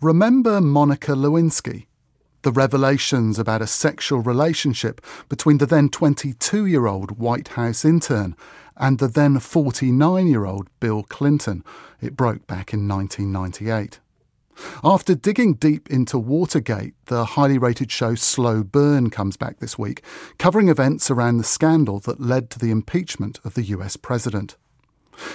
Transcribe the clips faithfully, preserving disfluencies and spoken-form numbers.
Remember Monica Lewinsky? The revelations about a sexual relationship between the then twenty-two-year-old White House intern and the then forty-nine-year-old Bill Clinton. It broke back in nineteen ninety-eight. After digging deep into Watergate, the highly rated show Slow Burn comes back this week, covering events around the scandal that led to the impeachment of the U S president.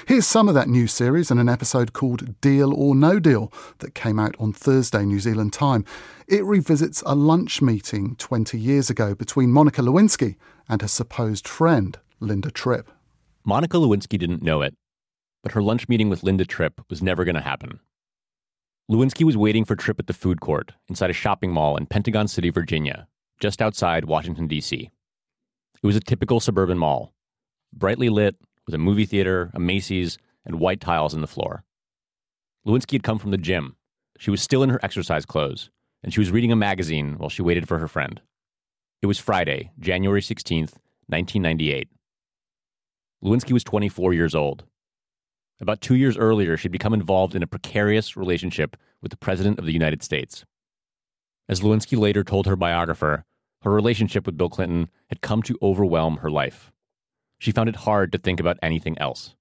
Here's some of that new series in an episode called Deal or No Deal that came out on Thursday New Zealand time. It revisits a lunch meeting twenty years ago between Monica Lewinsky and her supposed friend, Linda Tripp. Monica Lewinsky didn't know it, but her lunch meeting with Linda Tripp was never going to happen. Lewinsky was waiting for Tripp at the food court inside a shopping mall in Pentagon City, Virginia, just outside Washington, D C. It was a typical suburban mall, brightly lit, with a movie theater, a Macy's, and white tiles on the floor. Lewinsky had come from the gym. She was still in her exercise clothes, and she was reading a magazine while she waited for her friend. It was Friday, January sixteenth, nineteen ninety-eight. Lewinsky was twenty-four years old. About two years earlier, she'd become involved in a precarious relationship with the President of the United States. As Lewinsky later told her biographer, her relationship with Bill Clinton had come to overwhelm her life. She found it hard to think about anything else.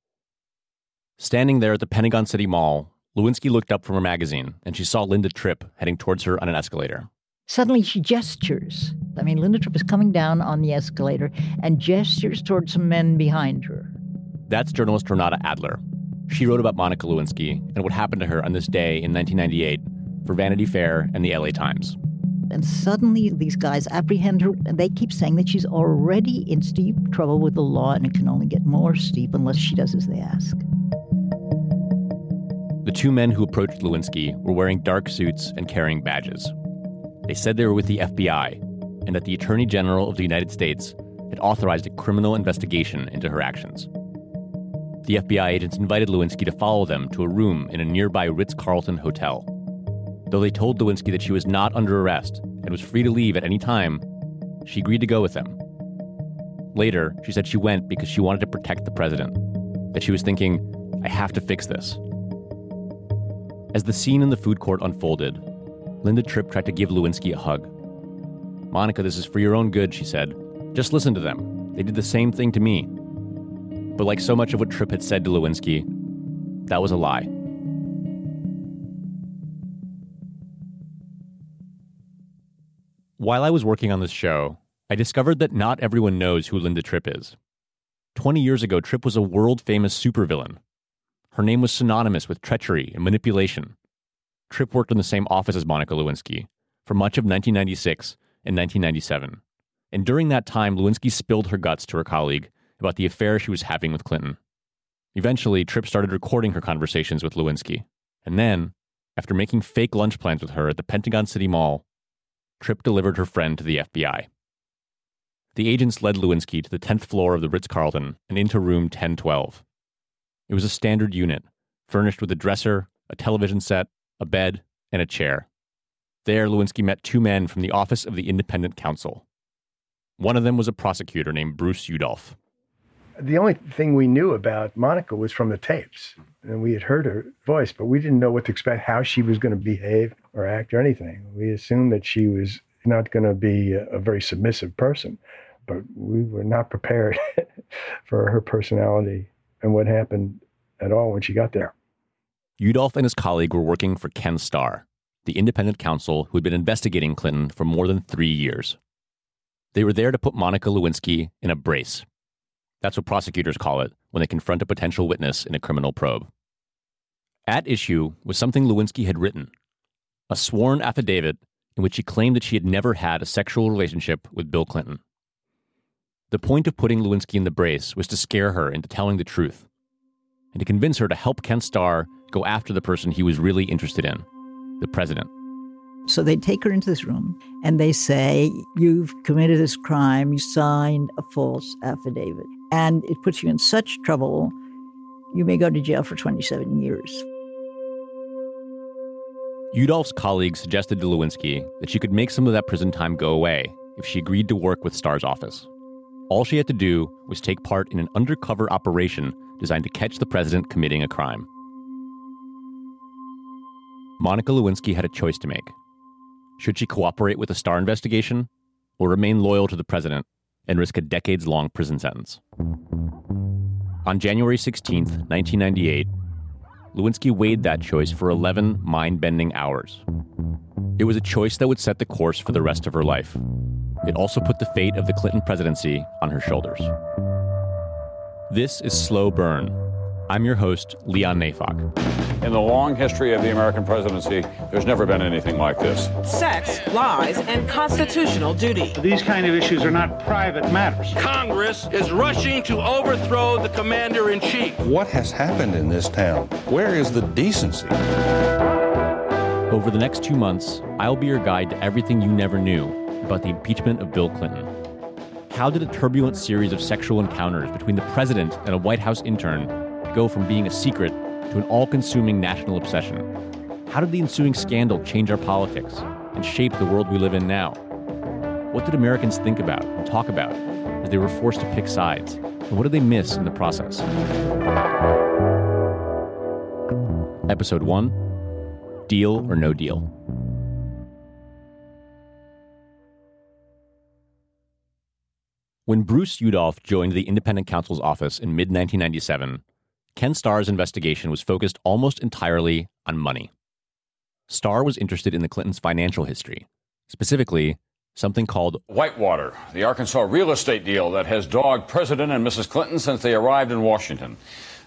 Standing there at the Pentagon City Mall, Lewinsky looked up from her magazine, and she saw Linda Tripp heading towards her on an escalator. Suddenly she gestures. I mean, Linda Tripp is coming down on the escalator and gestures towards some men behind her. That's journalist Renata Adler. She wrote about Monica Lewinsky and what happened to her on this day in nineteen ninety-eight for Vanity Fair and the L A Times. And suddenly these guys apprehend her, and they keep saying that she's already in steep trouble with the law and it can only get more steep unless she does as they ask. The two men who approached Lewinsky were wearing dark suits and carrying badges. They said they were with the F B I and that the Attorney General of the United States had authorized a criminal investigation into her actions. The F B I agents invited Lewinsky to follow them to a room in a nearby Ritz-Carlton hotel. Though they told Lewinsky that she was not under arrest and was free to leave at any time, she agreed to go with them. Later, she said she went because she wanted to protect the president, that she was thinking, I have to fix this. As the scene in the food court unfolded, Linda Tripp tried to give Lewinsky a hug. Monica, this is for your own good, she said. Just listen to them. They did the same thing to me. But like so much of what Tripp had said to Lewinsky, that was a lie. While I was working on this show, I discovered that not everyone knows who Linda Tripp is. Twenty years ago, Tripp was a world-famous supervillain. Her name was synonymous with treachery and manipulation. Tripp worked in the same office as Monica Lewinsky for much of nineteen ninety-six and nineteen ninety-seven. And during that time, Lewinsky spilled her guts to her colleague about the affair she was having with Clinton. Eventually, Tripp started recording her conversations with Lewinsky. And then, after making fake lunch plans with her at the Pentagon City Mall, Tripp delivered her friend to the F B I. The agents led Lewinsky to the tenth floor of the Ritz-Carlton and into room ten twelve. It was a standard unit, furnished with a dresser, a television set, a bed, and a chair. There, Lewinsky met two men from the office of the Independent Counsel. One of them was a prosecutor named Bruce Udolf. The only thing we knew about Monica was from the tapes. And we had heard her voice, but we didn't know what to expect, how she was going to behave or act or anything. We assumed that she was not going to be a, a very submissive person, but we were not prepared for her personality and what happened at all when she got there. Udolf and his colleague were working for Ken Starr, the independent counsel who had been investigating Clinton for more than three years. They were there to put Monica Lewinsky in a brace. That's what prosecutors call it when they confront a potential witness in a criminal probe. At issue was something Lewinsky had written, a sworn affidavit in which she claimed that she had never had a sexual relationship with Bill Clinton. The point of putting Lewinsky in the brace was to scare her into telling the truth. and to convince her to help Ken Starr go after the person he was really interested in, the president. So they take her into this room and they say, you've committed this crime, you signed a false affidavit, and it puts you in such trouble, you may go to jail for twenty-seven years. Udolf's colleagues suggested to Lewinsky that she could make some of that prison time go away if she agreed to work with Starr's office. All she had to do was take part in an undercover operation designed to catch the president committing a crime. Monica Lewinsky had a choice to make. Should she cooperate with the Starr investigation or remain loyal to the president and risk a decades-long prison sentence? On January sixteenth, nineteen ninety-eight, Lewinsky weighed that choice for eleven mind-bending hours. It was a choice that would set the course for the rest of her life. It also put the fate of the Clinton presidency on her shoulders. This is Slow Burn. I'm your host, Leon Neyfakh. In the long history of the American presidency, there's never been anything like this. Sex, lies, and constitutional duty. These kind of issues are not private matters. Congress is rushing to overthrow the commander-in-chief. What has happened in this town? Where is the decency? Over the next two months, I'll be your guide to everything you never knew about the impeachment of Bill Clinton. How did a turbulent series of sexual encounters between the president and a White House intern go from being a secret to an all-consuming national obsession? How did the ensuing scandal change our politics and shape the world we live in now? What did Americans think about and talk about as they were forced to pick sides? And what did they miss in the process? Episode one, Deal or No Deal. When Bruce Udolf joined the Independent Counsel's office in mid nineteen ninety-seven, Ken Starr's investigation was focused almost entirely on money. Starr was interested in the Clintons' financial history, specifically something called Whitewater, the Arkansas real estate deal that has dogged President and Missus Clinton since they arrived in Washington.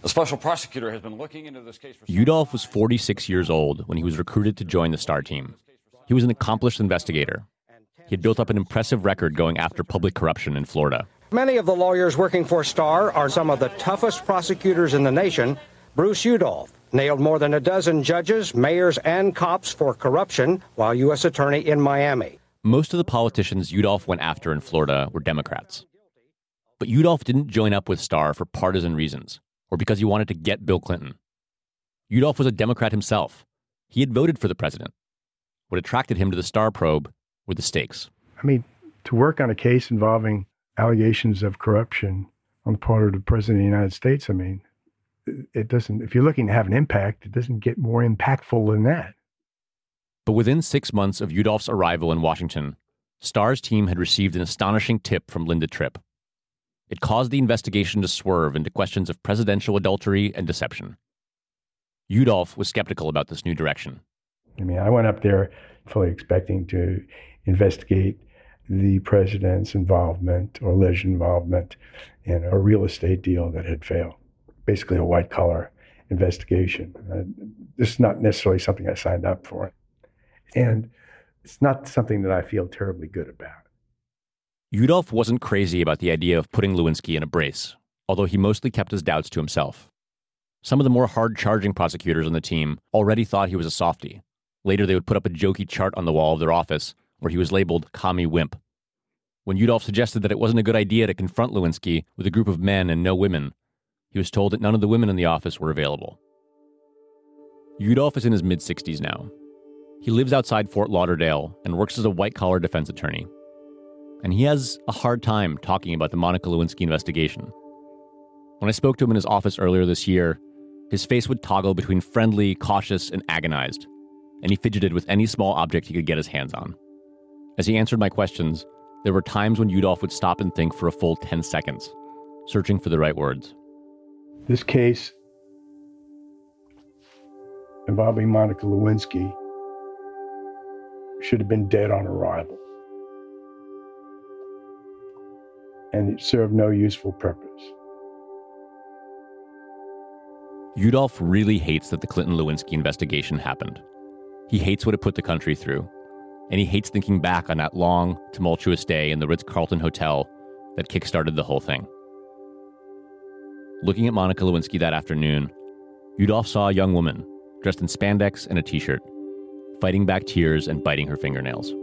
The special prosecutor has been looking into this case for... Udolf was forty-six years old when he was recruited to join the Starr team. He was an accomplished investigator. He had built up an impressive record going after public corruption in Florida. Many of the lawyers working for Starr are some of the toughest prosecutors in the nation. Bruce Udolf nailed more than a dozen judges, mayors, and cops for corruption while U S attorney in Miami. Most of the politicians Udolf went after in Florida were Democrats. But Udolf didn't join up with Starr for partisan reasons or because he wanted to get Bill Clinton. Udolf was a Democrat himself. He had voted for the president. What attracted him to the Starr probe were the stakes. I mean, to work on a case involving allegations of corruption on the part of the president of the United States, I mean, it doesn't, if you're looking to have an impact, it doesn't get more impactful than that. But within six months of Udolf's arrival in Washington, Starr's team had received an astonishing tip from Linda Tripp. It caused the investigation to swerve into questions of presidential adultery and deception. Udolf was skeptical about this new direction. I mean, I went up there fully expecting to investigate the president's involvement or alleged involvement in a real estate deal that had failed, basically a white-collar investigation. Uh, this is not necessarily something I signed up for, and it's not something that I feel terribly good about. Udolf wasn't crazy about the idea of putting Lewinsky in a brace, although he mostly kept his doubts to himself. Some of the more hard-charging prosecutors on the team already thought he was a softie. Later, they would put up a jokey chart on the wall of their office where he was labeled commie wimp. When Udolf suggested that it wasn't a good idea to confront Lewinsky with a group of men and no women, he was told that none of the women in the office were available. Udolf is in his mid-sixties now. He lives outside Fort Lauderdale and works as a white-collar defense attorney. And he has a hard time talking about the Monica Lewinsky investigation. When I spoke to him in his office earlier this year, his face would toggle between friendly, cautious, and agonized, and he fidgeted with any small object he could get his hands on. As he answered my questions, there were times when Udolf would stop and think for a full ten seconds, searching for the right words. This case involving Monica Lewinsky should have been dead on arrival. And it served no useful purpose. Udolf really hates that the Clinton-Lewinsky investigation happened. He hates what it put the country through. And he hates thinking back on that long, tumultuous day in the Ritz-Carlton Hotel that kickstarted the whole thing. Looking at Monica Lewinsky that afternoon, Udolf saw a young woman dressed in spandex and a t-shirt, fighting back tears and biting her fingernails.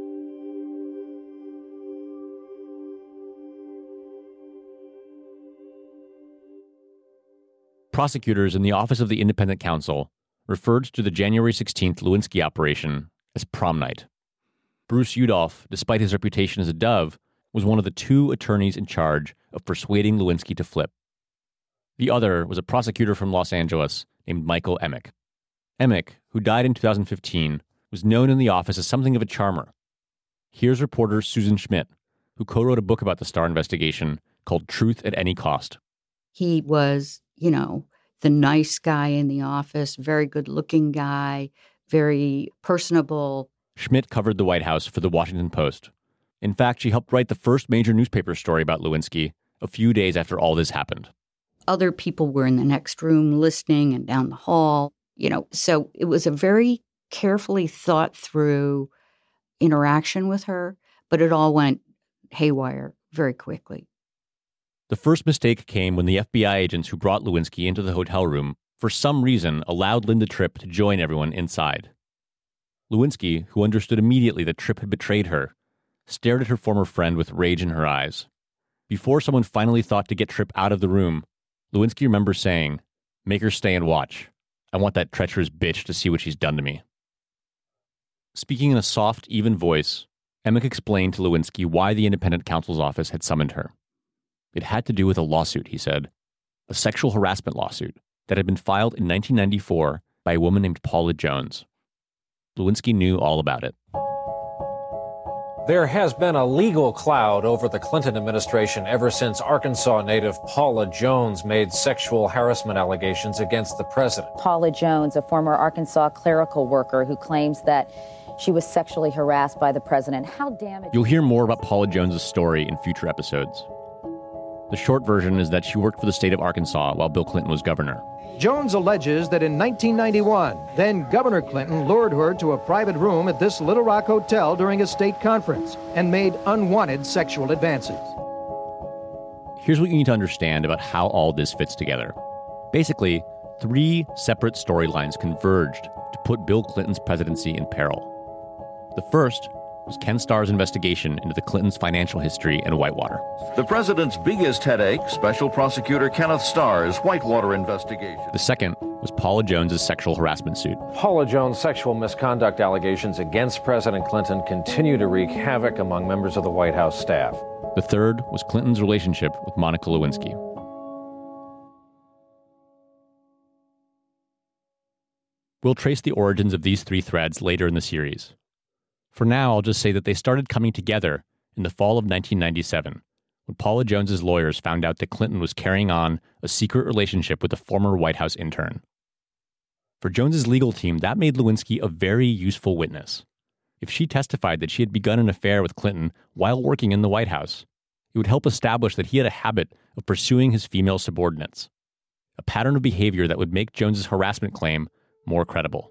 Prosecutors in the Office of the Independent Counsel referred to the January sixteenth Lewinsky operation as prom night. Bruce Udolf, despite his reputation as a dove, was one of the two attorneys in charge of persuading Lewinsky to flip. The other was a prosecutor from Los Angeles named Michael Emmick. Emmick, who died in two thousand fifteen, was known in the office as something of a charmer. Here's reporter Susan Schmidt, who co-wrote a book about the Starr investigation called Truth at Any Cost. He was, you know, the nice guy in the office, very good-looking guy, very personable. Schmidt covered the White House for the Washington Post. In fact, she helped write the first major newspaper story about Lewinsky a few days after all this happened. Other people were in the next room listening and down the hall, you know. So it was a very carefully thought-through interaction with her, but it all went haywire very quickly. The first mistake came when the F B I agents who brought Lewinsky into the hotel room, for some reason, allowed Linda Tripp to join everyone inside. Lewinsky, who understood immediately that Tripp had betrayed her, stared at her former friend with rage in her eyes. Before someone finally thought to get Tripp out of the room, Lewinsky remembers saying, "Make her stay and watch. I want that treacherous bitch to see what she's done to me." Speaking in a soft, even voice, Emmick explained to Lewinsky why the Independent Counsel's office had summoned her. It had to do with a lawsuit, he said, a sexual harassment lawsuit that had been filed in nineteen ninety-four by a woman named Paula Jones. Lewinsky knew all about it. There has been a legal cloud over the Clinton administration ever since Arkansas native Paula Jones made sexual harassment allegations against the president. Paula Jones, a former Arkansas clerical worker who claims that she was sexually harassed by the president. How damaging. You'll hear more about Paula Jones' story in future episodes. The short version is that she worked for the state of Arkansas while Bill Clinton was governor. Jones alleges that in nineteen ninety-one, then Governor Clinton lured her to a private room at this Little Rock hotel during a state conference and made unwanted sexual advances. Here's what you need to understand about how all this fits together. Basically, three separate storylines converged to put Bill Clinton's presidency in peril. The first was Ken Starr's investigation into the Clintons' financial history in Whitewater. The president's biggest headache, Special Prosecutor Kenneth Starr's Whitewater investigation. The second was Paula Jones' sexual harassment suit. Paula Jones' sexual misconduct allegations against President Clinton continue to wreak havoc among members of the White House staff. The third was Clinton's relationship with Monica Lewinsky. We'll trace the origins of these three threads later in the series. For now, I'll just say that they started coming together in the fall of nineteen ninety-seven, when Paula Jones's lawyers found out that Clinton was carrying on a secret relationship with a former White House intern. For Jones's legal team, that made Lewinsky a very useful witness. If she testified that she had begun an affair with Clinton while working in the White House, it would help establish that he had a habit of pursuing his female subordinates, a pattern of behavior that would make Jones's harassment claim more credible.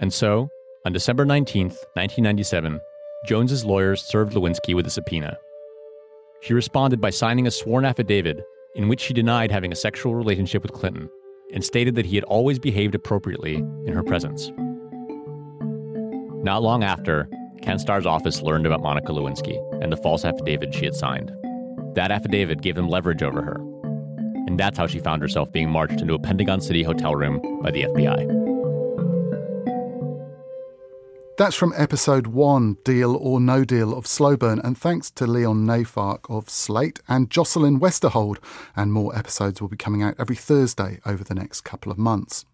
And so, on December nineteenth, nineteen ninety-seven, Jones's lawyers served Lewinsky with a subpoena. She responded by signing a sworn affidavit in which she denied having a sexual relationship with Clinton and stated that he had always behaved appropriately in her presence. Not long after, Ken Starr's office learned about Monica Lewinsky and the false affidavit she had signed. That affidavit gave them leverage over her. And that's how she found herself being marched into a Pentagon City hotel room by the F B I. That's from episode one, Deal or No Deal of Slow Burn, and thanks to Leon Neyfakh of Slate and Jocelyn Westerhold. And more episodes will be coming out every Thursday over the next couple of months.